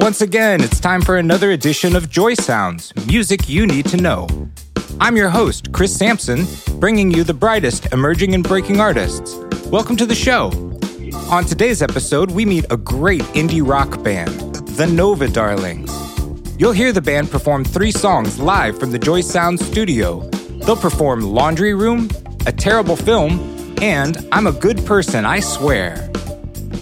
Once again, it's time for another edition of Joy Sounds, music you need to know. I'm your host, Chris Sampson, bringing you the brightest emerging and breaking artists. Welcome to the show. On today's episode, we meet a great indie rock band, the Nova Darlings. You'll hear the band perform 3 songs live from the Joy Sounds studio. They'll perform Laundry Room, A Terrible Film, and I'm a Good Person, I Swear.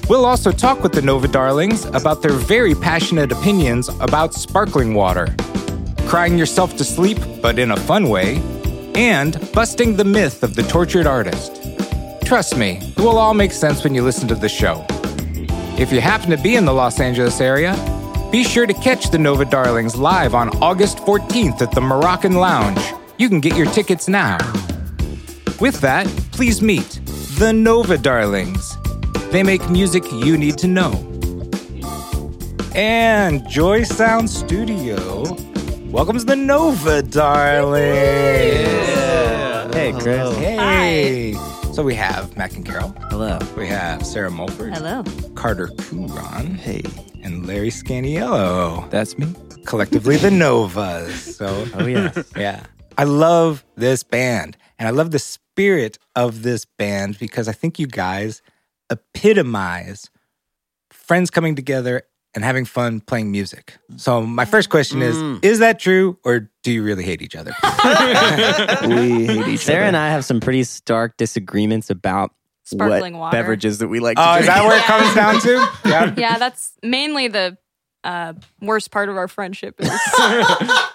We'll also talk with the Nova Darlings about their very passionate opinions about sparkling water, crying yourself to sleep, but in a fun way, and busting the myth of the tortured artist. Trust me, it will all make sense when you listen to the show. If you happen to be in the Los Angeles area, be sure to catch the Nova Darlings live on August 14th at the Moroccan Lounge. You can get your tickets now. With that, please meet the Nova Darlings. They make music you need to know. And Joy Sound Studio welcomes the Nova Darlings. Yeah. Hey, Chris. Hello. Hey. Hi. So we have Mackin Carroll. Hello. We have Sarah Mulford. Hello. Carter Kuran. Hey. And Larry Scaniello. That's me. Collectively the Novas. So, oh, yes. Yeah. I love this band. And I love the spirit of this band because I think you guys epitomize friends coming together and having fun playing music. So my first question is that true, or do you really hate each other? We hate each other. Sarah and I have some pretty stark disagreements about sparkling water beverages that we like to drink. Oh, is that where it comes down to? Yeah. Yeah, that's mainly the worst part of our friendship is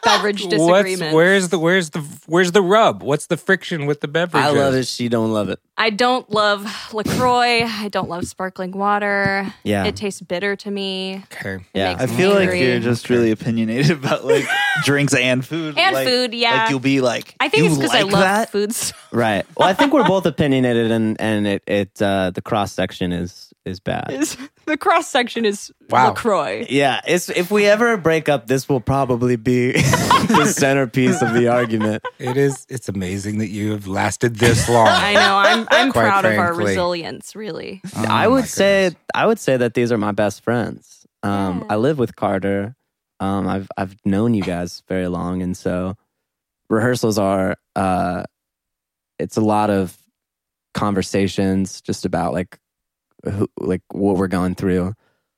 beverage disagreement. Where's the rub? What's the friction with the beverages? I love it. She don't love it. I don't love LaCroix. I don't love sparkling water. Yeah. It tastes bitter to me. Okay. Yeah. I feel angry. Like you're just really opinionated about like drinks and food. And like, food, yeah. Like you'll be like, I think it's because I love food stuff. Right. Well, I think we're both opinionated and it the cross section is bad. The cross section is LaCroix. Yeah. If we ever break up, this will probably be the centerpiece of the argument. It is. It's amazing that you have lasted this long. I know. I'm proud frankly. Of our resilience, really. Oh, I would say that these are my best friends. Yeah. I live with Carter. I've known you guys very long, and so rehearsals are it's a lot of conversations just about like who, like what we're going through.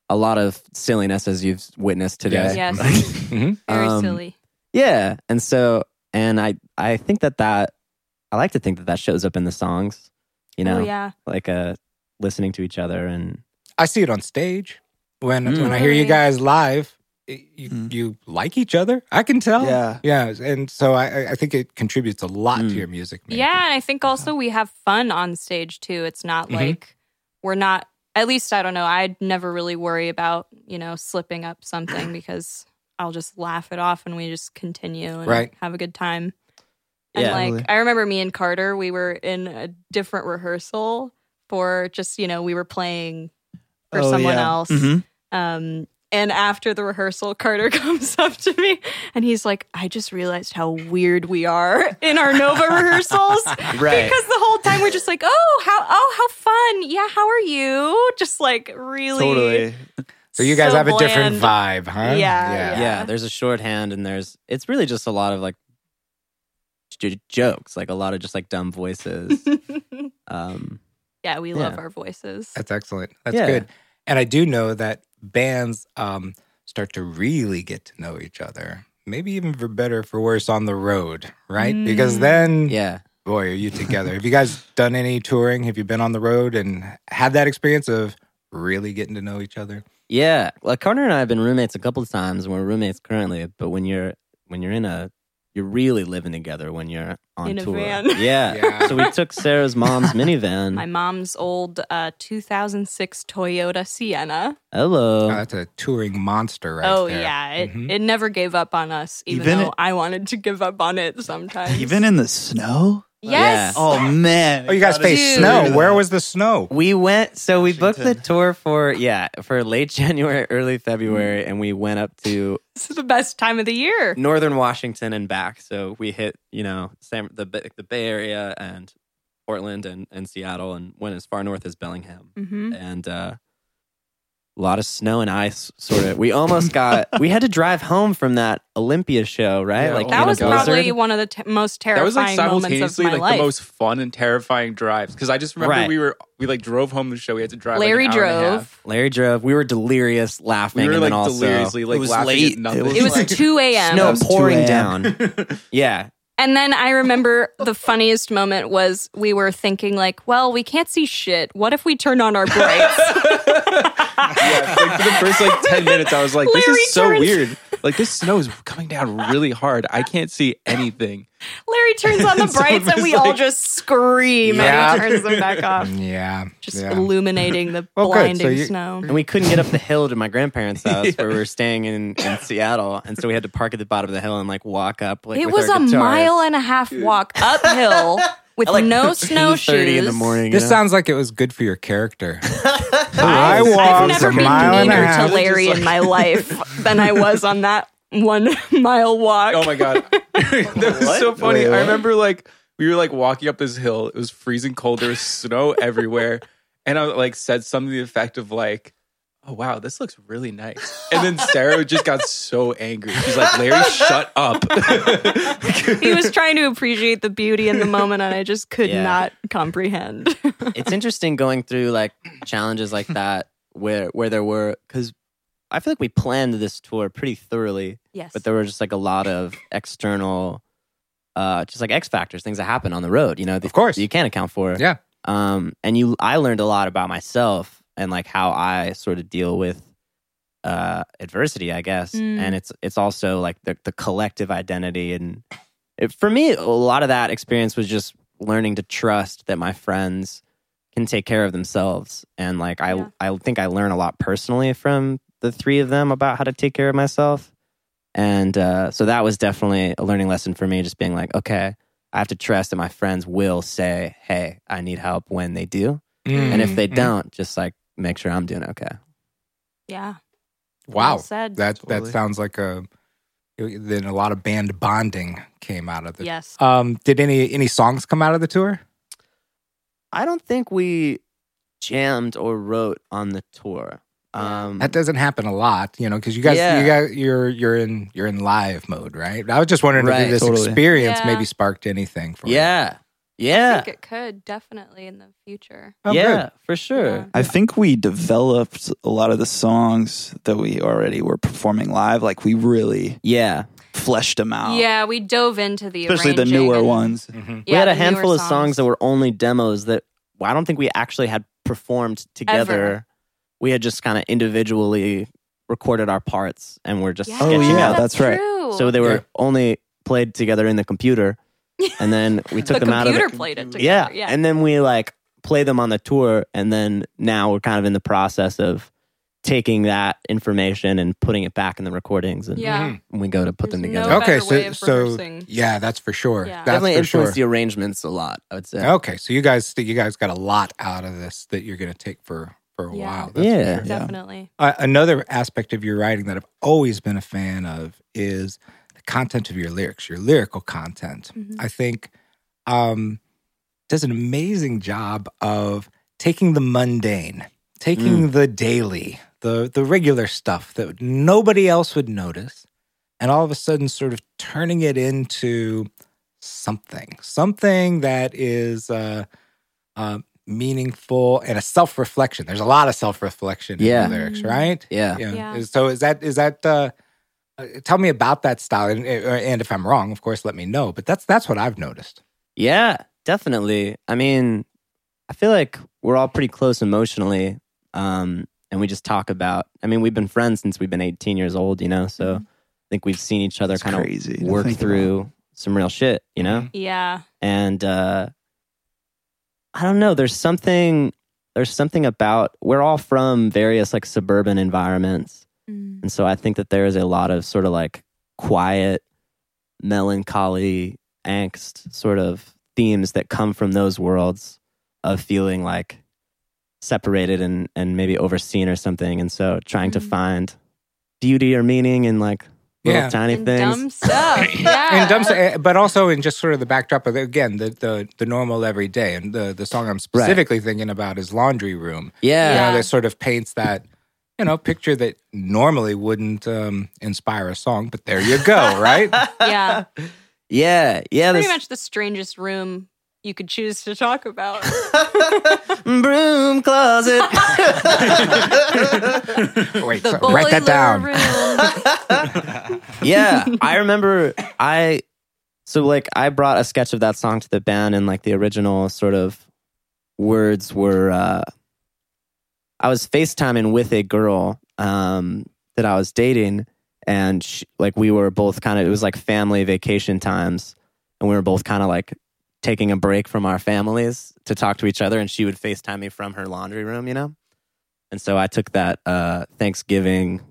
A lot of silliness, as you've witnessed today. Yes. Mm-hmm. Very silly. Yeah, and so I think that I like to think that shows up in the songs, you know? Oh, yeah. Like listening to each other. And I see it on stage. When I hear you guys live, you like each other. I can tell. Yeah. Yeah, and so I think it contributes a lot to your music. Maybe. Yeah, and I think also we have fun on stage, too. It's not like we're not, at least, I don't know, I'd never really worry about, slipping up something because I'll just laugh it off and we just continue and have a good time. And I remember me and Carter, we were in a different rehearsal for just, we were playing for someone else. Mm-hmm. And after the rehearsal, Carter comes up to me and he's like, I just realized how weird we are in our Nova rehearsals. Right. Because the whole time we're just like, how fun. Yeah, how are you? Just like really. Totally. So you guys have a different vibe, huh? Yeah, there's a shorthand and it's really just a lot of like, jokes, like a lot of just like dumb voices. We love our voices. That's excellent. That's good. And I do know that bands start to really get to know each other, maybe even for better, for worse, on the road, right? Because then, boy, are you together. Have you guys done any touring? Have you been on the road and had that experience of really getting to know each other? Yeah, like Carter and I have been roommates a couple of times, and we're roommates currently. But when you're in a you're really living together when you're on in a tour. Van. Yeah. So we took Sarah's mom's minivan. My mom's old 2006 Toyota Sienna. Hello. Oh, that's a touring monster right there. Oh, yeah. It never gave up on us, even though I wanted to give up on it sometimes. Even in the snow? Yes. Yeah. Oh, man. Oh, you guys faced snow. Where was the snow? We went, so we booked the tour for late January, early February, and we went up to... This is the best time of the year. Northern Washington and back. So we hit, the Bay Area and Portland and Seattle and went as far north as Bellingham. Mm-hmm. And a lot of snow and ice, sort of. We almost got, we had to drive home from that Olympia show, right? Yeah, like that was probably one of the most terrifying moments of my life. That was like simultaneously like the most fun and terrifying drives. Because I just remember we drove home the show. We had to drive. Larry drove. We were delirious laughing. We were like deliriously laughing late. At nothing. It was 2 a.m. Snow pouring down. Yeah. And then I remember the funniest moment was we were thinking like, well, we can't see shit. What if we turn on our brights? Yeah, like for the first 10 minutes, I was like, this is so weird. Like this snow is coming down really hard. I can't see anything. Larry turns on the brights and we all just scream and he turns them back off. Yeah. Just illuminating the blinding snow. And we couldn't get up the hill to my grandparents' house where we were staying in Seattle. And so we had to park at the bottom of the hill and walk up. It was a mile and a half walk uphill with no snowshoes. In the morning, this sounds like it was good for your character. I walked a mile and a half. I've never been meaner to Larry in my life than I was on that 1 mile walk. Oh my God. That was so funny. Wait, I remember we were walking up this hill. It was freezing cold. There was snow everywhere. And I said something to the effect of oh wow, this looks really nice. And then Sarah just got so angry. She's like, Larry, shut up. He was trying to appreciate the beauty in the moment and I just could not comprehend. It's interesting going through challenges like that where there were, because I feel we planned this tour pretty thoroughly. Yes. But there were just a lot of external, just X factors, things that happen on the road, of course. You can't account for. Yeah. I learned a lot about myself and how I sort of deal with adversity, I guess. Mm. And it's also the collective identity. And for me, a lot of that experience was just learning to trust that my friends can take care of themselves. And I think I learn a lot personally from the three of them about how to take care of myself. And so that was definitely a learning lesson for me, just being okay, I have to trust that my friends will say, hey, I need help when they do. Mm. And if they don't, just make sure I'm doing okay. Yeah. Wow. Well said. That sounds like then a lot of band bonding came out of it. Yes. Did any songs come out of the tour? I don't think we jammed or wrote on the tour. That doesn't happen a lot, because you guys, you're in live mode, right? I was just wondering if this experience maybe sparked anything for you. Yeah. I think it could definitely in the future. Oh, yeah, good. For sure. Yeah. I think we developed a lot of the songs that we already were performing live. We really, fleshed them out. Yeah, we dove into the arranging, especially the newer ones. Mm-hmm. We had a handful of songs that were only demos that I don't think we actually had performed together. Ever. We had just kind of individually recorded our parts and we're just sketching out. That's right. True. So they were only played together in the computer and then we took them out of the computer. Played it together. Yeah. And then we play them on the tour and then now we're kind of in the process of taking that information and putting it back in the recordings and we go to put them together. That's for sure. Yeah. That's definitely influenced the arrangements a lot, I would say. Okay, so you guys got a lot out of this that you're going to take for a while. That's weird. Definitely. Another aspect of your writing that I've always been a fan of is the content of your lyrics, your lyrical content. Mm-hmm. I think does an amazing job of taking the mundane, taking the daily, the regular stuff that nobody else would notice, and all of a sudden sort of turning it into something that is meaningful and a self-reflection. There's a lot of self-reflection in the lyrics, right? Yeah. So is that? Tell me about that style, and if I'm wrong, of course, let me know. But that's what I've noticed. Yeah, definitely. I mean, I feel like we're all pretty close emotionally, and we just talk about. I mean, we've been friends since we've been 18 years old, So I think we've seen each other kind of work through some real shit, Yeah, and. I don't know. There's something about, we're all from various suburban environments. Mm. And so I think that there is a lot of sort of quiet, melancholy, angst sort of themes that come from those worlds of feeling separated and maybe overseen or something. And so trying to find beauty or meaning in little tiny and things. Dumb stuff. And dumb stuff. But also in just sort of the backdrop of, again, the normal everyday. And the song I'm specifically thinking about is Laundry Room. Yeah. That sort of paints that you know, picture that normally wouldn't inspire a song, but there you go, right? Yeah. Yeah. Yeah. Pretty much the strangest room you could choose to talk about. Broom closet. Wait, write that down. Yeah. I remember I brought a sketch of that song to the band, and like the original sort of words were, I was FaceTiming with a girl that I was dating, and she, like, we were both kind of, it was like family vacation times, and we were both kind of like taking a break from our families to talk to each other, and she would FaceTime me from her laundry room, you know? And so I took that Thanksgiving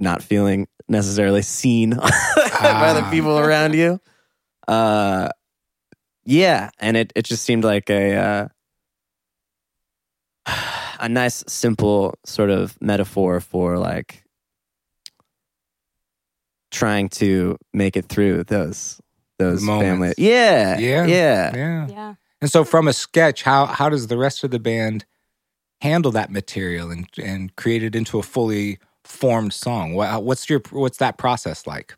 not feeling necessarily seen by the people around you. Yeah, and it just seemed like a nice, simple sort of metaphor for like trying to make it through those families. Yeah, yeah, yeah, yeah, yeah. And so, from a sketch, how does the rest of the band handle that material and create it into a fully formed song? What's that process like?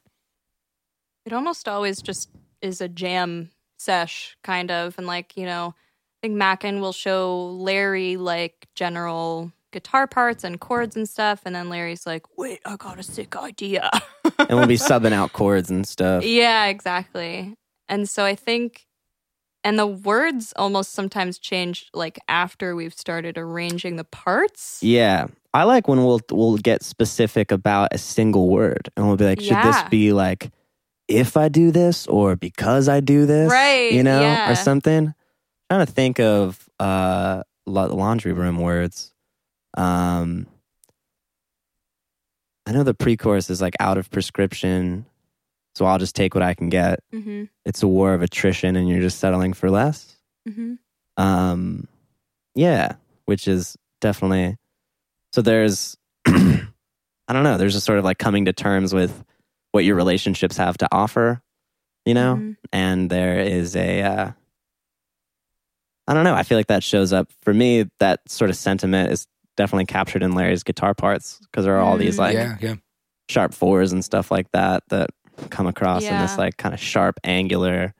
It almost always just is a jam sesh kind of, and like, you know, I think Mackin will show Larry like general guitar parts and chords and stuff, and then Larry's like, wait, I got a sick idea. And we'll be subbing out chords and stuff. Yeah, exactly. And so I think, and the words almost sometimes change like after we've started arranging the parts. Yeah. I like when we'll get specific about a single word, and we'll be like, should this be like, if I do this, or because I do this, right? You know, or something. I'm trying to think of laundry room words. I know the pre-chorus is like out of prescription, so I'll just take what I can get. Mm-hmm. It's a war of attrition, and you're just settling for less. Mm-hmm. Yeah, which is definitely... So there's... I don't know. There's just sort of like coming to terms with what your relationships have to offer, you know? Mm-hmm. And there is a... I don't know. I feel like that shows up for me. That sort of sentiment is definitely captured in Larry's guitar parts, because there are all these like sharp fours and stuff like that come across in this like kind of sharp, angular.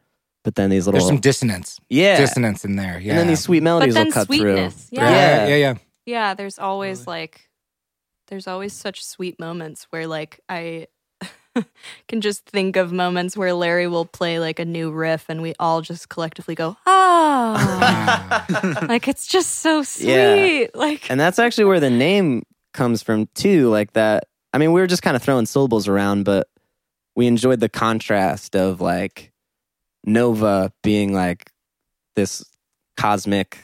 But then these little there's some dissonance, dissonance in there, and then these sweet melodies will cut through. Yeah. There's always like such sweet moments where like I can just think of moments where Larry will play like a new riff, and we all just collectively go, ah, like it's just so sweet. Yeah. Like, and that's actually where the name comes from too. Like that. I mean, we were just kind of throwing syllables around, but we enjoyed the contrast of like Nova being like this cosmic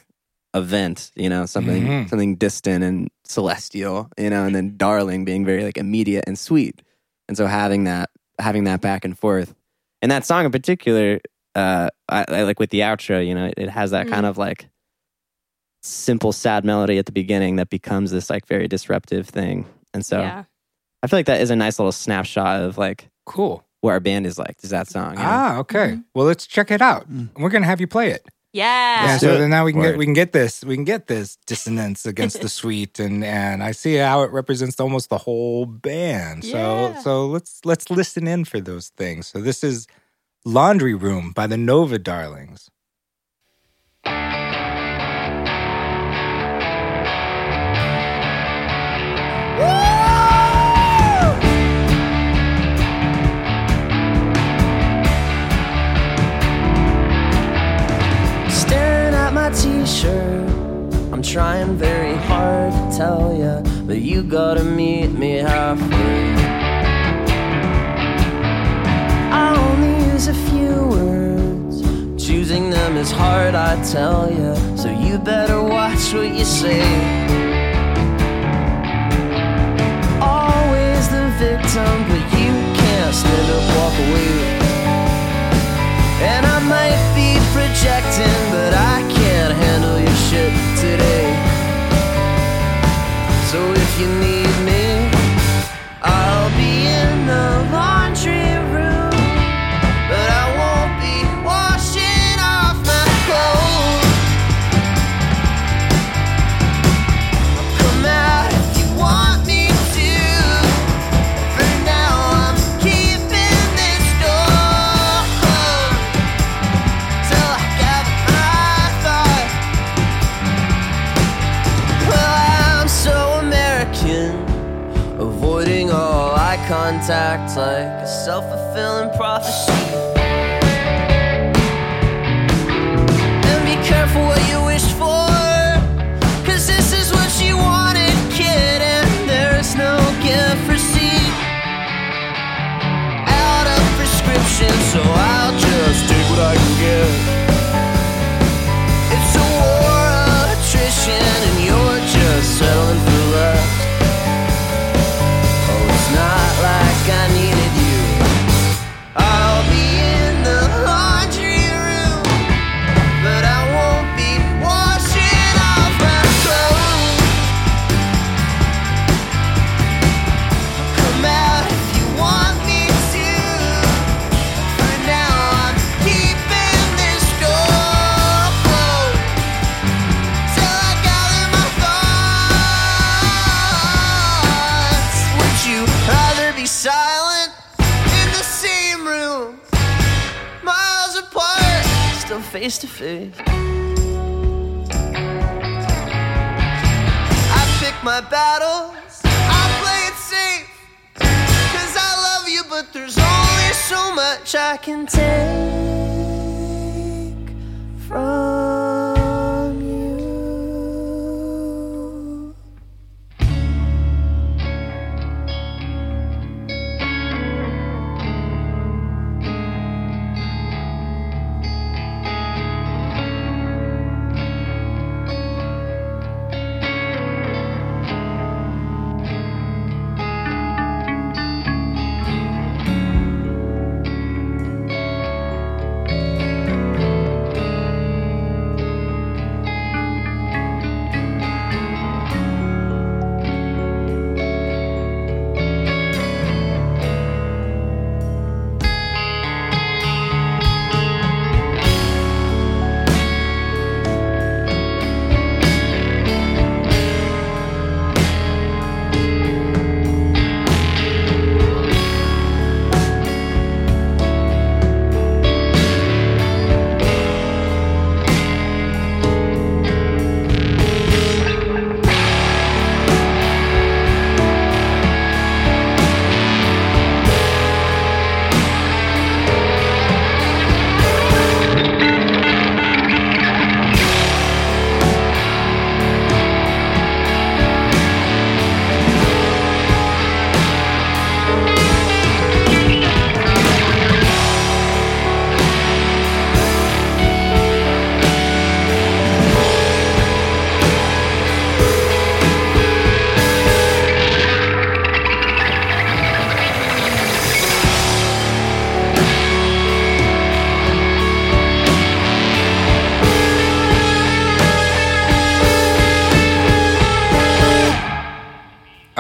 event, you know, something distant and celestial, you know, and then Darling being very like immediate and sweet. And so having that back and forth, and that song in particular, I like with the outro, you know, it has that kind of like simple, sad melody at the beginning that becomes this like very disruptive thing. And so I feel like that is a nice little snapshot of like, cool, where our band is like, does that song? You know? Ah, okay. Mm-hmm. Well, let's check it out. Mm-hmm. We're going to have you play it. Yeah. Yeah. So then now we can get this dissonance against the sweet, and I see how it represents almost the whole band. Yeah. So let's listen in for those things. So this is Laundry Room by the Nova Darlings. T-shirt, I'm trying very hard to tell ya, but you gotta meet me halfway. I only use a few words, choosing them is hard, I tell ya, so you better watch what you say. Always the victim, but you can't stand up, walk away. And I might be projecting, but I can't handle your shit today. So if you need me, I'll be in the laundry room, but I won't be washing off my clothes. Come out if you want me act like a self-fulfilling prophecy. And be careful what you wish for, 'cause this is what she wanted, kid, and there's no gift receipt. Out of prescription, so I'll just take what I can get. It's a war of attrition, and you're just settling for less. Oh, it's not like I needed you. I'll be in the laundry room, but I won't be washing off my clothes. I'll come out if you want me to. For now, I'm keeping this door closed till I gather my thoughts. Would you rather be silent in the same room, miles apart, still face to face? I pick my battles, I play it safe, 'cause I love you, but there's only so much I can take from you.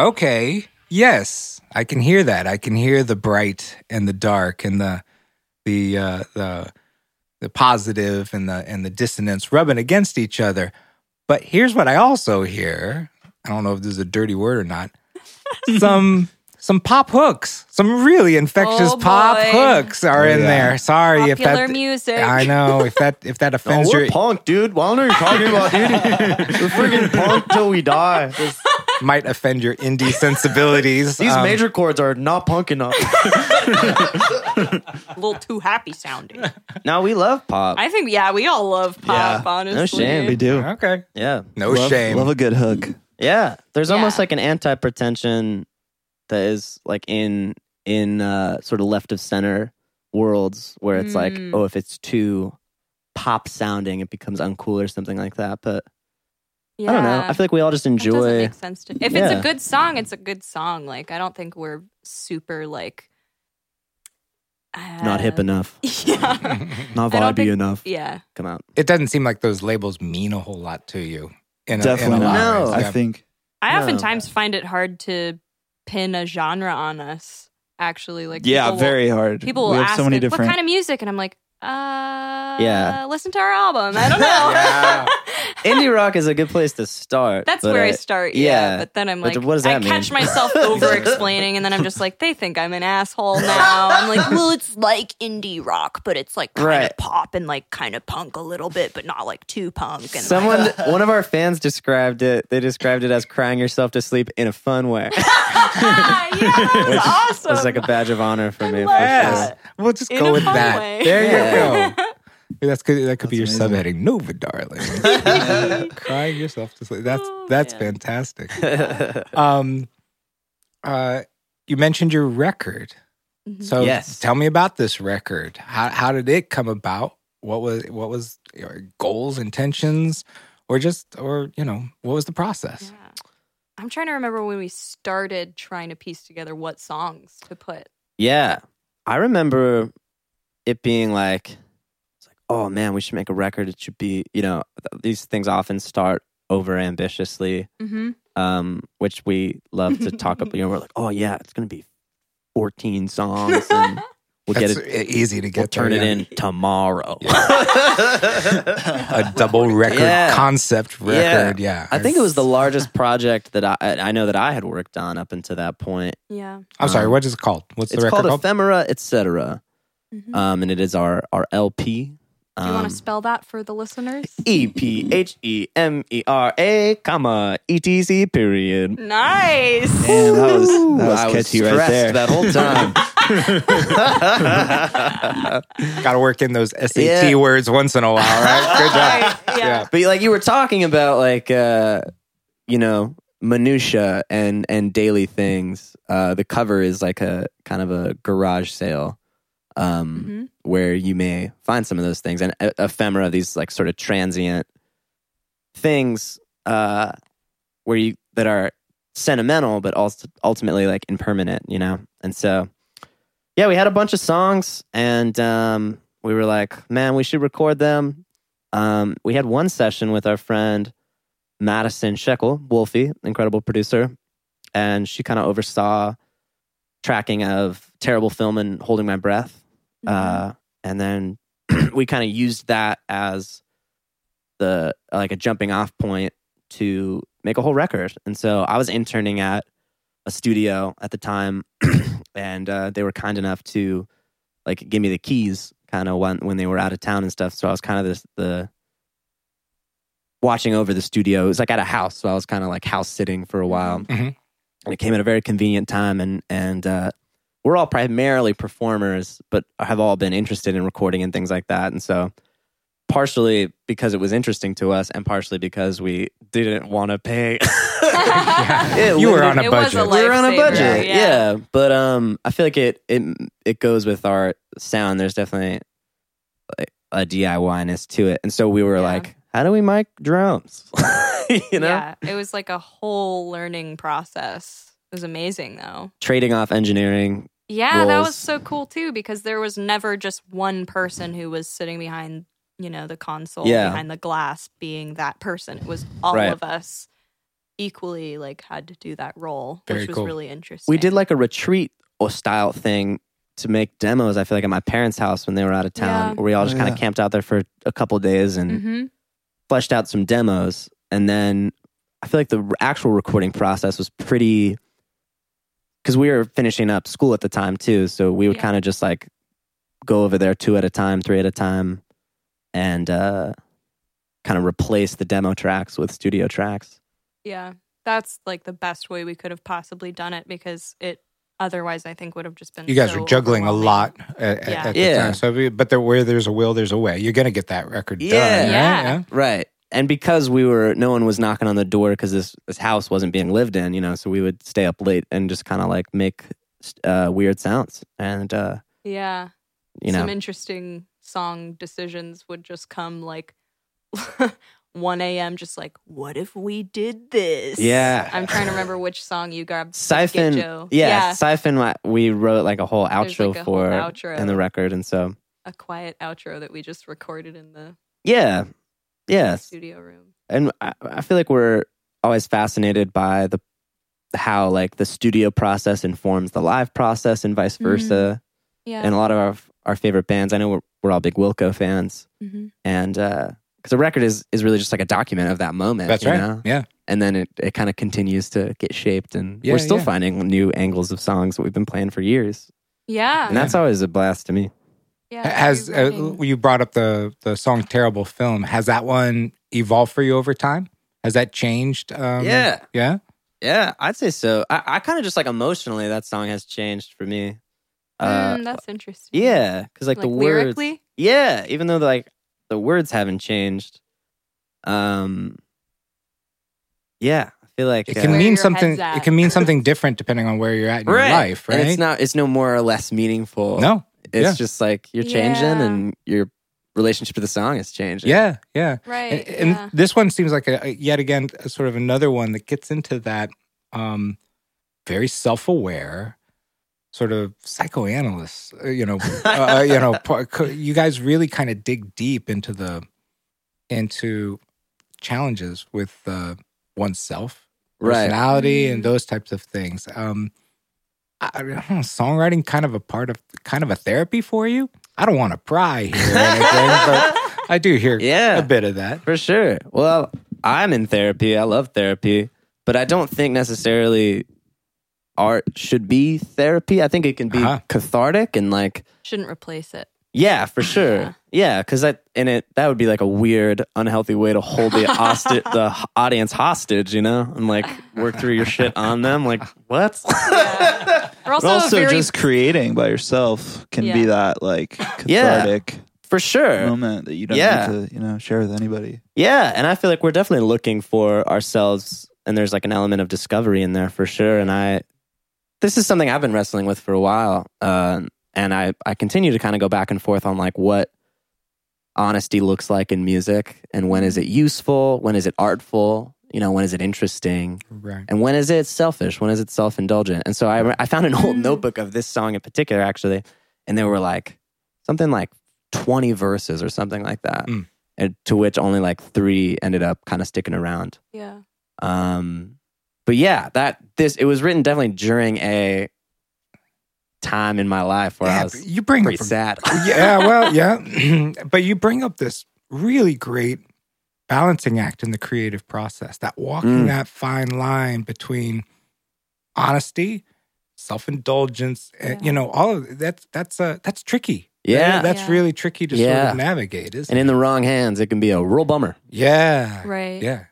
Okay, yes, I can hear that. I can hear the bright and the dark and the positive and the dissonance rubbing against each other. But here's what I also hear. I don't know if this is a dirty word or not. Some pop hooks. Some really infectious pop hooks are in there. Sorry if that popular music. I know if that offends you. We're punk, dude. Well, I don't know what you're talking about, dude. We're freaking punk till we die. This might offend your indie sensibilities. These major chords are not punk enough. A little too happy sounding. No, we love pop. I think we all love pop. Yeah. Honestly, no shame. We do. Okay. Yeah. No shame. Love a good hook. Yeah. There's almost like an anti-pretension that is like in sort of left of center worlds where it's like, oh, if it's too pop sounding, it becomes uncool or something like that. But I don't know. I feel like we all just enjoy. It doesn't make sense to me. If it's a good song, it's a good song. Like, I don't think we're super like not hip enough. Yeah. Not vibey enough. Yeah. Come out. It doesn't seem like those labels mean a whole lot to you. Definitely not. No. I think I oftentimes find it hard to pin a genre on us. Actually, like very hard. People will ask so many different... what kind of music, and I'm like, listen to our album. I don't know. indie rock is a good place to start. That's where I start. Yeah. But then I'm like, what does that mean? I catch myself over explaining, and then I'm just like, they think I'm an asshole now. I'm like, well, it's like indie rock, but it's like kind of pop and like kind of punk a little bit, but not like too punk. And someone, like, one of our fans described it. They described it as crying yourself to sleep in a fun way. That was awesome. It's like a badge of honor for me. We'll just go with that. There you go. That could be your amazing subheading. Nova Darlings. Crying yourself to sleep. That's fantastic. You mentioned your record. Mm-hmm. So tell me about this record. How did it come about? What was your goals, intentions, or what was the process? Yeah. I'm trying to remember when we started trying to piece together what songs to put. Yeah. I remember it being like, oh man, we should make a record. It should be, these things often start over ambitiously, which we love to talk about. We're like, oh yeah, it's going to be 14 songs. And we'll get it easy to get. We'll turn it in tomorrow. Yeah. A double record concept record. Yeah. I think it was the largest project that I know that I had worked on up until that point. Yeah. I'm sorry. What is it called? What's the record called? It's called Ephemera, et cetera, and it is our LP. Do you want to spell that for the listeners? EPHEMERA, comma, ETC, period. Nice. Damn, that was catchy right there. That whole time. Got to work in those SAT words once in a while, right? Good job. Yeah. But like you were talking about, like, minutia and daily things. The cover is like a kind of a garage sale. Where you may find some of those things and ephemera, these like sort of transient things that are sentimental but also ultimately like impermanent, And so, we had a bunch of songs and we were like, man, we should record them. We had one session with our friend Madison Shekel, Wolfie, incredible producer, and she kind of oversaw tracking of Terrible Film and Holding My Breath. And then we kind of used that as a jumping off point to make a whole record. And so I was interning at a studio at the time and they were kind enough to like give me the keys kind of when they were out of town and stuff. So I was kind of the watching over the studio. It was like at a house. So I was kind of like house sitting for a while and it came at a very convenient time and we're all primarily performers, but have all been interested in recording and things like that. And so partially because it was interesting to us and partially because we didn't want to pay. You were on a budget. We were on a budget, yeah. But I feel like it goes with our sound. There's definitely like a DIY-ness to it. And so we were like, how do we mic drums? Yeah, it was like a whole learning process. It was amazing, though. Trading off engineering. Yeah, roles. That was so cool, too, because there was never just one person who was sitting behind, the console, behind the glass being that person. It was all of us equally, like, had to do that role, which was really interesting. We did, like, a retreat style thing to make demos, I feel like, at my parents' house when they were out of town, where we all just kind of camped out there for a couple of days and fleshed out some demos. And then I feel like the actual recording process was pretty... Because we were finishing up school at the time too, so we would kind of just like go over there 2 at a time, 3 at a time, and kind of replace the demo tracks with studio tracks. Yeah, that's like the best way we could have possibly done it because it otherwise I think would have just been. You guys were juggling a lot at the time, so but where there's a will, there's a way. You're gonna get that record done, right? And because no one was knocking on the door because this house wasn't being lived in, so we would stay up late and just kind of like make weird sounds. And some interesting song decisions would just come like 1 a.m. Just like, what if we did this? Yeah. I'm trying to remember which song you grabbed. Siphon. Siphon, we wrote like a whole outro in the record. And so a quiet outro that we just recorded in the. Yeah. Yeah, studio room. And I feel like we're always fascinated by how like the studio process informs the live process and vice versa. Yeah, and a lot of our favorite bands. I know we're all big Wilco fans, and because Because the record is really just like a document of that moment. That's right. Know? Yeah. And then it kind of continues to get shaped, and we're still finding new angles of songs that we've been playing for years. Yeah. And that's always a blast to me. Yeah. Has you brought up the song "Terrible Film"? Has that one evolved for you over time? Has that changed? Yeah, I'd say so. I kind of just like emotionally, that song has changed for me. That's interesting. Yeah, because like the words. Lyrically? Yeah, even though the words haven't changed. Yeah, I feel like it can mean something. It can mean something different depending on where you're at in your life, right? And it's not. It's no more or less meaningful. No, it's just like you're changing and your relationship to the song is changing. Yeah, yeah, right. And this one seems like yet again sort of another one that gets into that very self-aware. Sort of psychoanalysts, you guys really kind of dig deep into challenges with oneself, personality, and those types of things. I don't know, songwriting kind of a therapy for you. I don't want to pry here, or anything, but I do hear a bit of that for sure. Well, I'm in therapy. I love therapy, but I don't think necessarily. Art should be therapy. I think it can be cathartic and like shouldn't replace it. Yeah, for sure. Yeah, because that would be like a weird, unhealthy way to hold the audience hostage, you know, and like work through your shit on them. Like what? Yeah. But also just creating by yourself can be that like cathartic. Yeah. For sure. Moment that you don't need to, share with anybody. Yeah, and I feel like we're definitely looking for ourselves, and there's like an element of discovery in there for sure. And this is something I've been wrestling with for a while, and I continue to kind of go back and forth on like what honesty looks like in music, and when is it useful, when is it artful, when is it interesting, and when is it selfish, when is it self-indulgent. And so I found an old notebook of this song in particular, actually, and there were like something like 20 verses or something like that, and to which only like 3 ended up kind of sticking around. Yeah. But yeah, it was written definitely during a time in my life where I was pretty sad. But you bring up this really great balancing act in the creative process, that walking that fine line between honesty, self-indulgence, and, all of that's tricky. Yeah. That's really tricky to sort of navigate, isn't it? And in the wrong hands, it can be a real bummer. Yeah. Right. Yeah.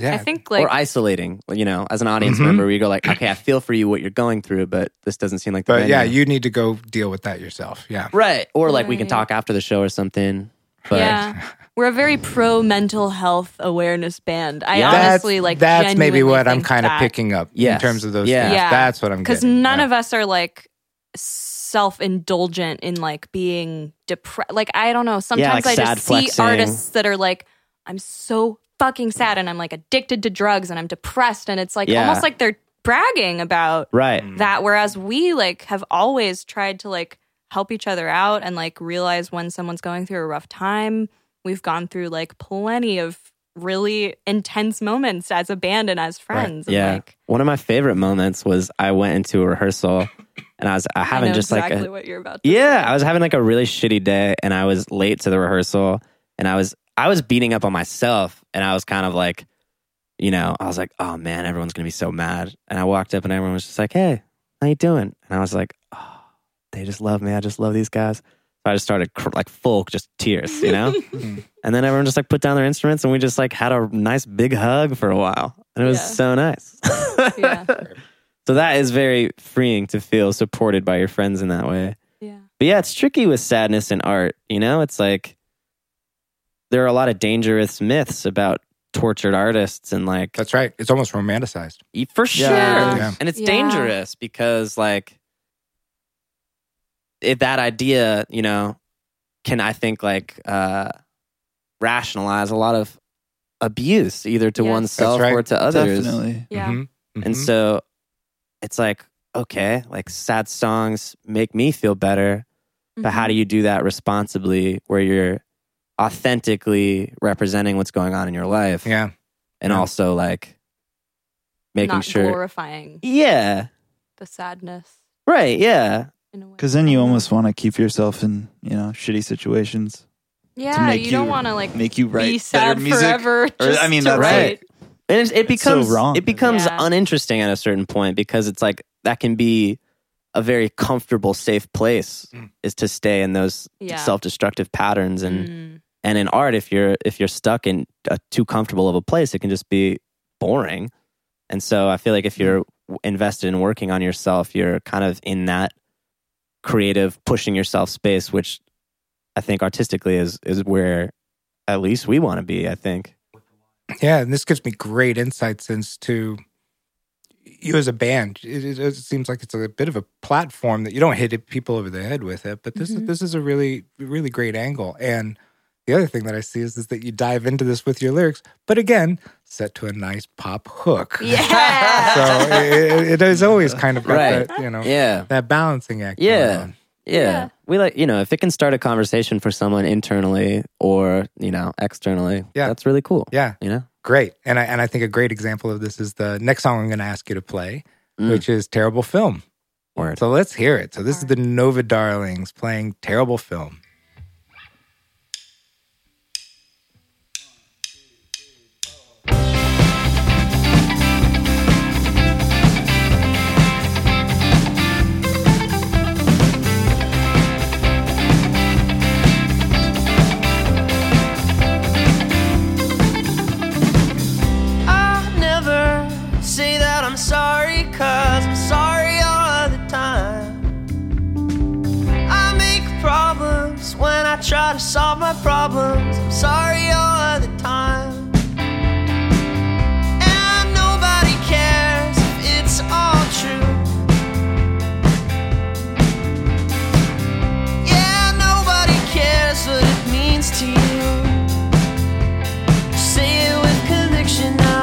Yeah. I think or isolating, as an audience member, where you go like, okay, I feel for you what you're going through, but this doesn't seem like the venue. Yeah, you need to go deal with that yourself. Yeah. Right. Or like we can talk after the show or something. But we're a very pro mental health awareness band. I honestly like that's maybe what I'm kind of picking up in terms of those things. Yeah. That's what I'm getting. Because none of us are like self-indulgent in like being depressed. Like, I don't know. Sometimes I just see artists that are like, I'm so fucking sad and I'm like addicted to drugs and I'm depressed, and it's like almost like they're bragging about that, whereas we like have always tried to like help each other out and like realize when someone's going through a rough time. We've gone through like plenty of really intense moments as a band and as friends. Yeah. One of my favorite moments was I went into a rehearsal and I was having like a really shitty day and I was late to the rehearsal and I was beating up on myself, and I was kind of like, I was like, oh man, everyone's going to be so mad. And I walked up and everyone was just like, hey, how you doing? And I was like, oh, they just love me. I just love these guys. So I just started just tears, And then everyone just like put down their instruments and we just like had a nice big hug for a while. And it was so nice. Yeah. So that is very freeing to feel supported by your friends in that way. Yeah. But yeah, it's tricky with sadness and art, it's like, there are a lot of dangerous myths about tortured artists and like... That's right. It's almost romanticized. For sure. Yeah. Yeah. And it's dangerous because like... If that idea, can I think like rationalize a lot of abuse either to oneself or to others. Definitely. Yeah. Mm-hmm. Mm-hmm. And so it's like, okay, like sad songs make me feel better, but how do you do that responsibly where you're authentically representing what's going on in your life, and also like making not sure glorifying, the sadness, right? Yeah, because then you almost want to keep yourself in shitty situations. to make you don't want to like make you write be sad better music forever. Just or, I mean, that's right. Like, and it becomes uninteresting at a certain point because it's like that can be a very comfortable, safe place is to stay in those self-destructive patterns and in art, if you're stuck in too comfortable of a place, it can just be boring. And so I feel like if you're invested in working on yourself, you're kind of in that creative pushing yourself space, which I think artistically is where at least we want to be, I think. Yeah, and this gives me great insights into you as a band. It seems like it's a bit of a platform that you don't hit people over the head with it, but this is a really, really great angle. And the other thing that I see is that you dive into this with your lyrics, but again, set to a nice pop hook. Yeah. So it is always kind of like that, that balancing act. Yeah. We like, if it can start a conversation for someone internally or, externally, that's really cool. Yeah. Great. And I think a great example of this is the next song I'm going to ask you to play, which is Terrible Film. Word. So let's hear it. So this is the Nova Darlings playing Terrible Film. Try to solve my problems, I'm sorry all the time. And nobody cares if it's all true. Yeah, nobody cares what it means to you. Say it with conviction now.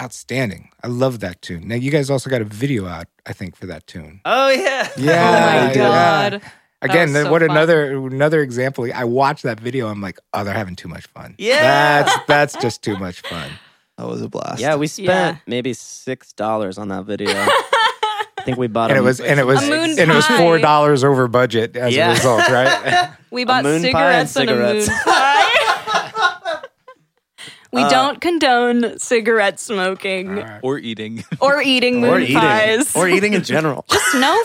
outstanding. I love that tune. Now, you guys also got a video out, I think, for that tune. Oh, yeah. Yeah. Oh, my God. Yeah. Again, so what fun. another example. I watched that video. I'm like, oh, they're having too much fun. Yeah. That's just too much fun. That was a blast. Yeah, we spent maybe $6 on that video. I think we bought it was $4 over budget as a result, right? We bought cigarettes and a moon pie. We don't condone cigarette smoking. Right. Or eating moon pies. Or eating in general. Just no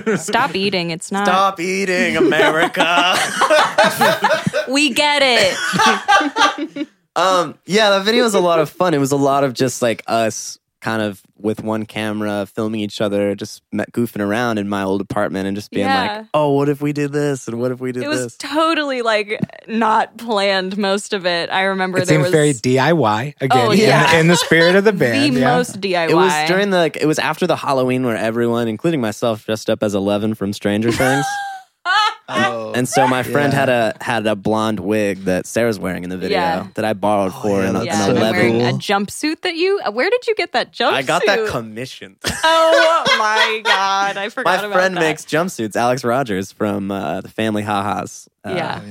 food. Stop eating. It's not. Stop eating, America. We get it. That video was a lot of fun. It was a lot of just like us kind of with one camera filming each other, just goofing around in my old apartment and just being like, oh, what if we did this? And what if we did this? It was totally like not planned, most of it. I remember it seemed very DIY, again, in the spirit of the band. The most DIY. It was it was after the Halloween where everyone, including myself, dressed up as Eleven from Stranger Things. And so my friend had a blonde wig that Sarah's wearing in the video that I borrowed an 11. Wearing a jumpsuit where did you get that jumpsuit? I got that commissioned. Oh my God, I forgot about that. My friend makes jumpsuits, Alex Rogers from the Family haha's.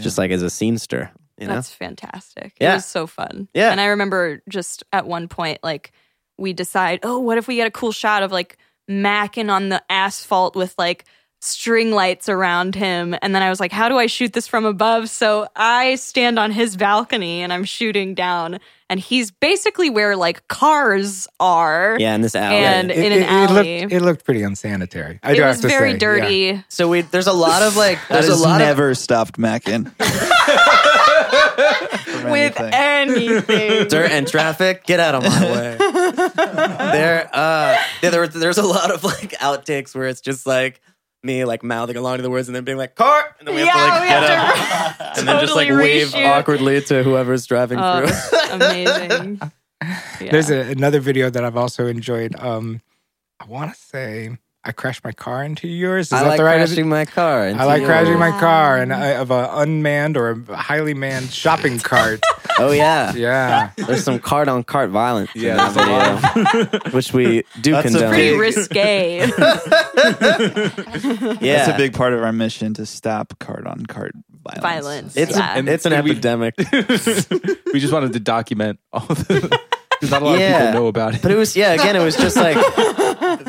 Just like as a seamster. You know? That's fantastic. Yeah. It was so fun. Yeah. And I remember just at one point, like we decide, oh, what if we get a cool shot of like Mackin on the asphalt with like string lights around him, and then I was like, how do I shoot this from above? So I stand on his balcony and I'm shooting down, and he's basically where like cars are. Yeah, in this alley. And in an alley. It looked pretty unsanitary. I do have to say. It was very dirty. Yeah. So there's a lot of like... never stopped Mackin. With anything. Dirt and traffic, get out of my way. There's a lot of like outtakes where it's just like me like mouthing along to the words and then being like, car! And then we have to get up and then just like wave awkwardly to whoever's driving through. Amazing. Yeah. There's another video that I've also enjoyed. I want to say I crashed my car into yours. Is that the right? I like crashing my car and of an unmanned or a highly manned shopping cart. Oh yeah, yeah. There's some cart-on-cart violence in that video, which we do condone. That's pretty risque. That's a big part of our mission to stop cart-on-cart violence. It's an epidemic. We just wanted to document all the. Not a lot of people know about it. But it was, again, it was just like,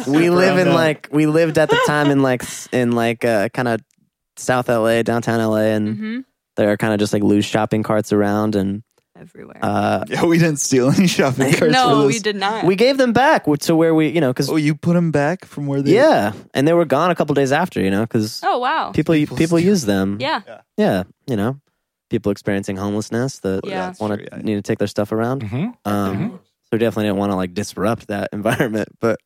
we lived at the time in kind of South LA, downtown LA, and there are kind of just like loose shopping carts around and everywhere. We didn't steal any shopping carts. No, we did not. We gave them back to where we, because. Oh, you put them back from where they. Yeah. And they were gone a couple days after, because. Oh, wow. People use them. Yeah. Yeah. People experiencing homelessness that need to take their stuff around. So definitely didn't want to like disrupt that environment, but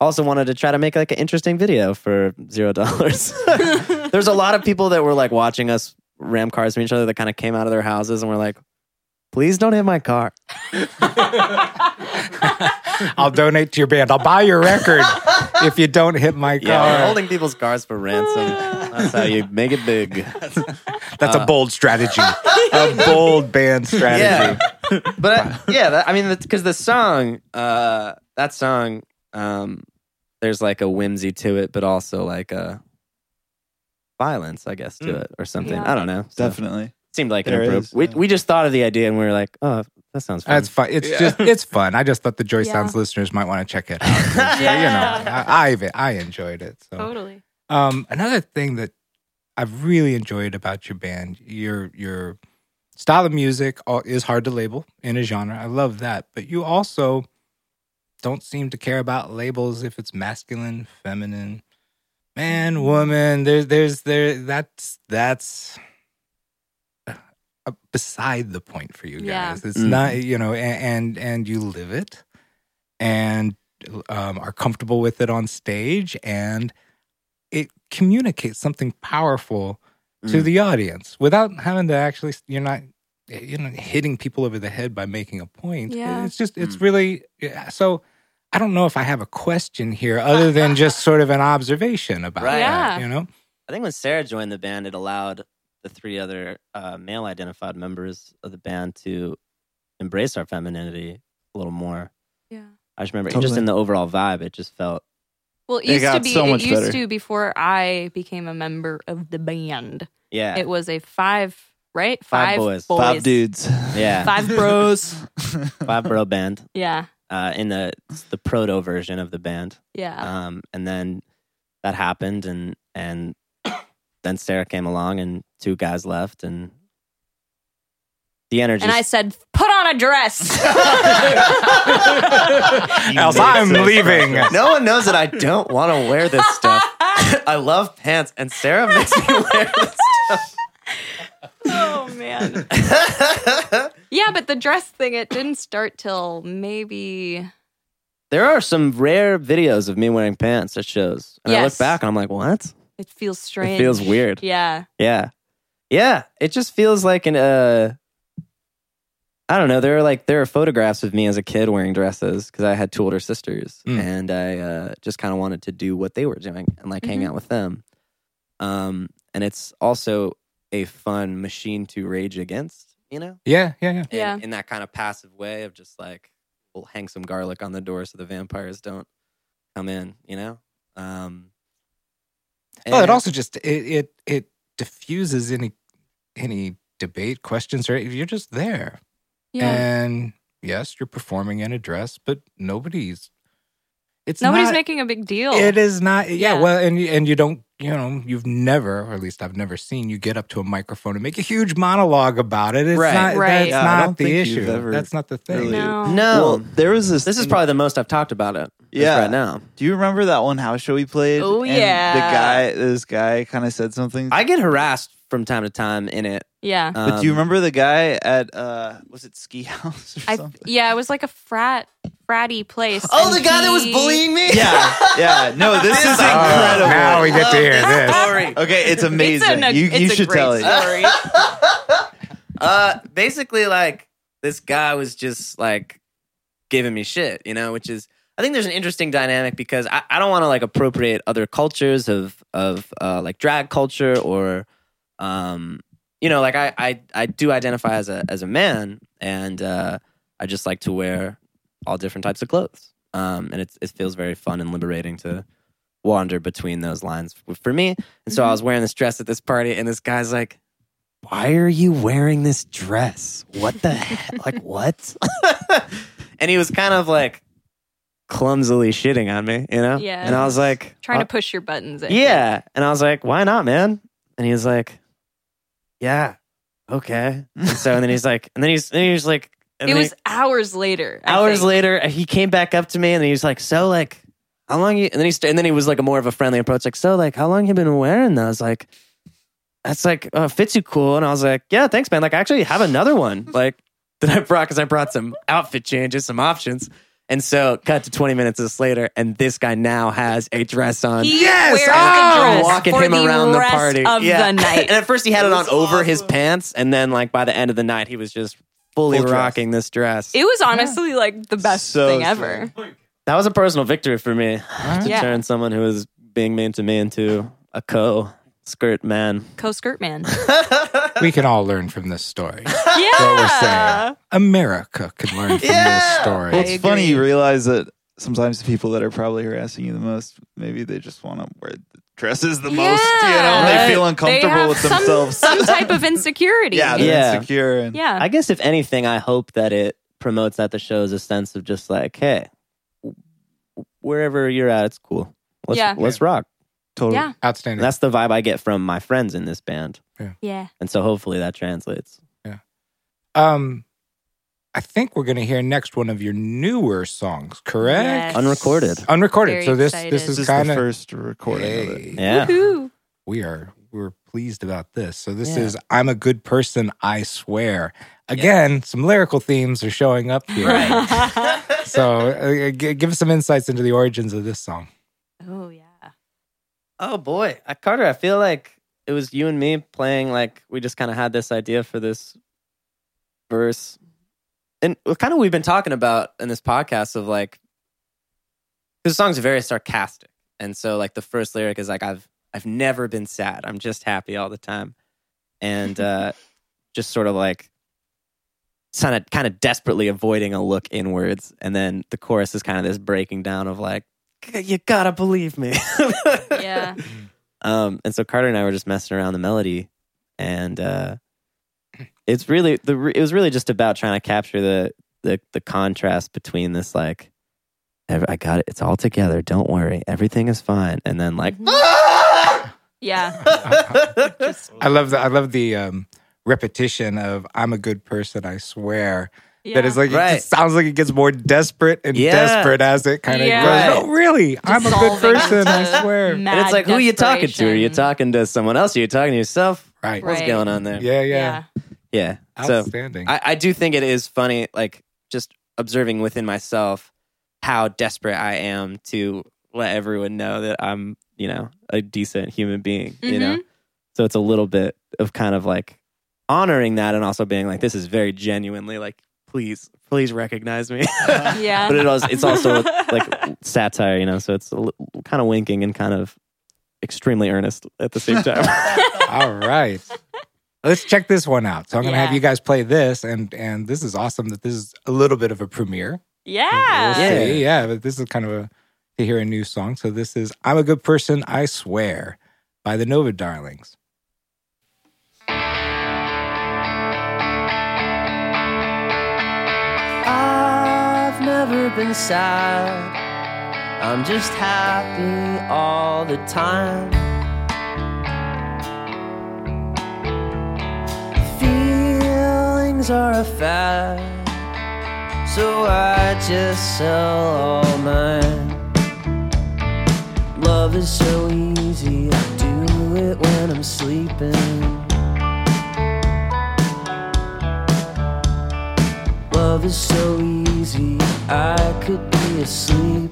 also wanted to try to make like an interesting video for $0. There's a lot of people that were like watching us ram cars from each other that kind of came out of their houses and were like, please don't hit my car. I'll donate to your band. I'll buy your record if you don't hit my car. Yeah, holding people's cars for ransom. That's how you make it big. That's a bold strategy. A bold band strategy. Yeah. But because the song, there's like a whimsy to it, but also like a violence, I guess, to it or something. Yeah. I don't know. So. Definitely. Seemed like an approach. We just thought of the idea and we were like, oh, that sounds fun. That's fun. It's just it's fun. I just thought the Joy Sounds listeners might want to check it out. I enjoyed it. So. Totally. Another thing that I've really enjoyed about your band, your style of music is hard to label in a genre. I love that, but you also don't seem to care about labels if it's masculine, feminine, man, woman. That's beside the point for you guys. It's not, and you live it and are comfortable with it on stage, and it communicates something powerful to the audience without having to actually, you're not hitting people over the head by making a point. It's just, it's really, so I don't know if I have a question here other than just sort of an observation about that, I think when Sarah joined the band, it allowed the three other male-identified members of the band to embrace our femininity a little more. Yeah. I just remember just in the overall vibe, it just felt. Well, it used to be before I became a member of the band. Yeah. It was a five boys. 5 dudes. Yeah. 5 bros. 5 bro band. Yeah. In the proto version of the band. Yeah. And then that happened and then Sarah came along and 2 guys left and the energy. And I said, put on a dress. Else I'm leaving. No one knows that I don't want to wear this stuff. I love pants and Sarah makes me wear this stuff. Oh, man. Yeah, but the dress thing, it didn't start till maybe... There are some rare videos of me wearing pants at shows. And yes. I look back and I'm like, what? It feels strange. It feels weird. Yeah. Yeah. Yeah. It just feels like an... I don't know. There are photographs of me as a kid wearing dresses because I had 2 older sisters. Mm. And I just kind of wanted to do what they were doing and like hang out with them. And it's also... a fun machine to rage against, you know? Yeah. In that kind of passive way of just like, we'll hang some garlic on the door so the vampires don't come in, you know? It also just, it diffuses any debate, questions, or you're just there. Yeah. And yes, you're performing in a dress, but nobody's making a big deal. It is not. Yeah, yeah. Well, and you don't, you know, you've never, or at least I've never seen you get up to a microphone and make a huge monologue about it. It's not. That's not the issue. That's not the thing. Really. No. Well, there was this. This is probably the most I've talked about it. Yeah. Right now. Do you remember that one house show we played? Oh yeah. This guy kind of said something. I get harassed from time to time in it. Yeah. But do you remember the guy at was it Ski House or something? Yeah, it was like a fratty place. Oh, the guy that was bullying me? Yeah. Yeah. No, this is incredible. Now we get to hear this. Story. Okay, it's amazing. You should tell it. Basically, like, this guy was just like giving me shit, you know, which is, I think there's an interesting dynamic because I don't want to like appropriate other cultures of like drag culture or you know, like I do identify as a man, and I just like to wear all different types of clothes. And it feels very fun and liberating to wander between those lines for me. And so I was wearing this dress at this party, and this guy's like, "Why are you wearing this dress? What the heck? Like what?" And he was kind of like clumsily shitting on me, you know. Yeah. And I was like, trying to push your buttons. Yeah. And I was like, "Why not, man?" And he was like, "Yeah, okay." And so and then he's like, and then he was like, it was hours later. He came back up to me and he was like, "So like, how long?" And then he was like a more of a friendly approach, like, "So like, how long you been wearing those?" Like, that's like, "Oh, it fits you cool." And I was like, "Yeah, thanks, man. Like, I actually have another one like that I brought because I brought some outfit changes, some options." And so, cut to 20 minutes later, and this guy now has a dress on. Yes! Oh! Walking him around the party. For the rest of the night. And at first, he had it on over his pants, and then, like, by the end of the night, he was just fully rocking this dress. It was honestly, like, the best thing ever. That was a personal victory for me to turn someone who was being mean to me into a co-skirt man. Co-skirt man. We can all learn from this story. Yeah. What we're saying. America can learn from this story. Well, it's funny you realize that sometimes the people that are probably harassing you the most, maybe they just want to wear the dresses the most, you know, and they feel uncomfortable with themselves. Some type of insecurity. Yeah, they're insecure. And... yeah. I guess if anything, I hope that it promotes at the shows a sense of just like, hey, wherever you're at, it's cool. Let's rock. Totally. Yeah. Outstanding. And that's the vibe I get from my friends in this band. Yeah. And so hopefully that translates. Yeah. I think we're going to hear next one of your newer songs, correct? Yes. Unrecorded. Very so this is kind of the first recording of it. Yeah. Woo-hoo. We're pleased about this. So this is I'm a Good Person, I Swear. Again, some lyrical themes are showing up here. Right. So give us some insights into the origins of this song. Oh, yeah. Oh, boy. Carter, I feel like it was you and me playing, like, we just kind of had this idea for this verse. And kind of we've been talking about in this podcast of, like, this song's very sarcastic. And so, like, the first lyric is, like, I've never been sad. I'm just happy all the time. And just sort of, like, kind of desperately avoiding a look inwards. And then the chorus is kind of this breaking down of like, you gotta believe me. Yeah. And so Carter and I were just messing around the melody, and it's really it was really just about trying to capture the contrast between this like, I got it, it's all together, don't worry, everything is fine, and then like, ah! Yeah. I love the repetition of I'm a good person, I swear. Yeah. That is like, right. It just sounds like it gets more desperate and desperate as it kind of goes. No, really, just I'm a good person, I swear. And it's like, who are you talking to? Are you talking to someone else? Are you talking to yourself? Right. What's going on there? Yeah. Outstanding. So I do think it is funny, like just observing within myself how desperate I am to let everyone know that I'm, a decent human being, Mm-hmm. So it's a little bit of kind of like honoring that and also being like, this is very genuinely like, please recognize me. Yeah. But it's also like satire, So it's kind of winking and kind of extremely earnest at the same time. All right. Let's check this one out. So I'm going to have you guys play this, and this is awesome that this is a little bit of a premiere. Yeah. Yeah, but this is kind of to hear a new song. So this is I'm a Good Person, I Swear by the Nova Darlings. I've never been sad, I'm just happy all the time. Feelings are a fact, so I just sell all mine. Love is so easy, I do it when I'm sleeping. Love is so easy, I could be asleep.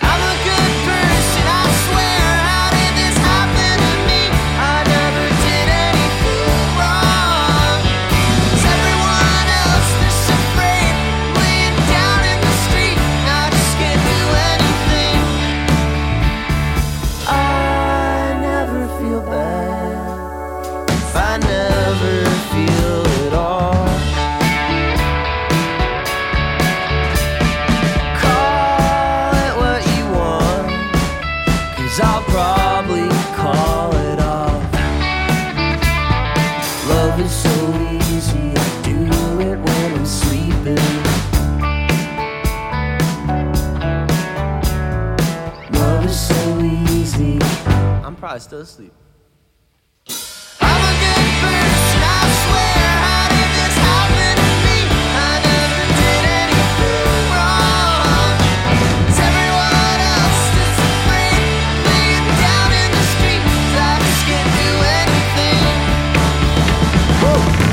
I'm a good person, I swear. How did this happen to me? I never did anything wrong. Is everyone else this afraid? Laying down in the street, I just can't do anything. I never feel bad if I never feel at all. Probably still asleep. I'm a good person, I swear. How did this happen to me? I never did anything wrong. Is everyone else that's afraid? Laying down in the street, I just can't do anything. Woo!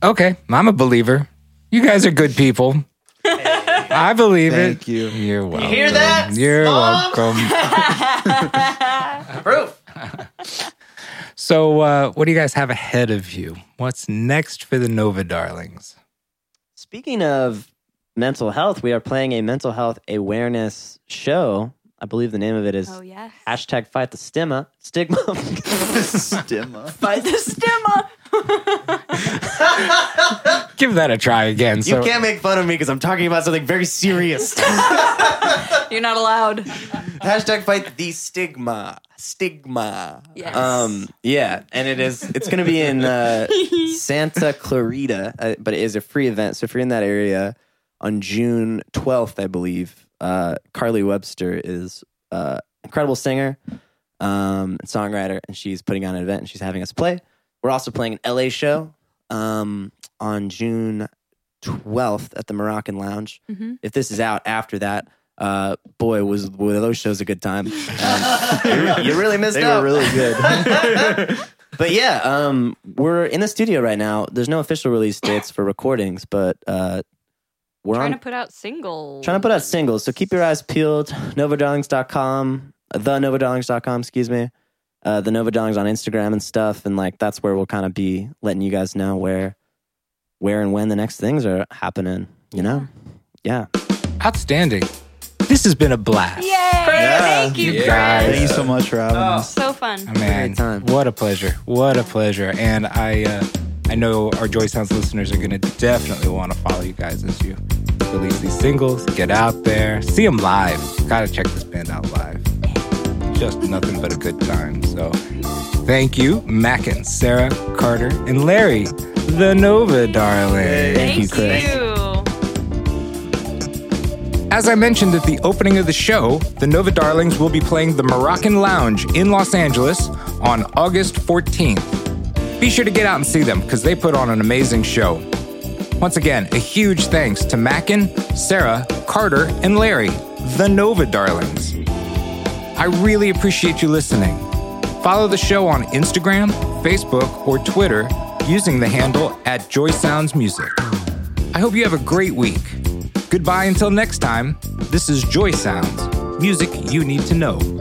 Okay, I'm a believer. You guys are good people. I believe Thank you. You're welcome. You hear that? You're welcome. Proof. So, what do you guys have ahead of you? What's next for the Nova Darlings? Speaking of mental health, we are playing a mental health awareness show. I believe the name of it is hashtag Fight the Stigma. Fight the Stigma. Give that a try again. You can't make fun of me because I'm talking about something very serious. You're not allowed. Hashtag Fight the Stigma. Yes. Yeah, and it's going to be in Santa Clarita, but it is a free event. So if you're in that area on June 12th, I believe, Carly Webster is an incredible singer and songwriter, and she's putting on an event and she's having us play. We're also playing an LA show on June 12th at the Moroccan Lounge. Mm-hmm. If this is out after that, boy, were those shows a good time. You really missed out. They were really good. But yeah, we're in the studio right now. There's no official release dates for recordings, but we're trying to put out singles. So keep your eyes peeled. TheNovaDarlings.com. The Nova Darlings on Instagram and stuff, and like that's where we'll kind of be letting you guys know where and when the next things are happening, you know? Yeah. Outstanding. This has been a blast. Yay! Yeah. Thank you, guys. Thank you so much for having us. So fun. Oh, man, what a pleasure. What a pleasure. And I know our Joy Sounds listeners are going to definitely want to follow you guys as you release these singles, get out there, see them live. Gotta check this band out live. Just nothing but a good time. So thank you, Mackin, Sarah, Carter, and Larry, the Nova Darling. Hey, thank you, Chris. As I mentioned at the opening of the show, the Nova Darlings will be playing the Moroccan Lounge in Los Angeles on August 14th. Be sure to get out and see them because they put on an amazing show. Once again, a huge thanks to Mackin, Sarah, Carter, and Larry, the Nova Darlings. I really appreciate you listening. Follow the show on Instagram, Facebook, or Twitter using the handle @JoySoundsMusic. I hope you have a great week. Goodbye until next time. This is Joy Sounds, music you need to know.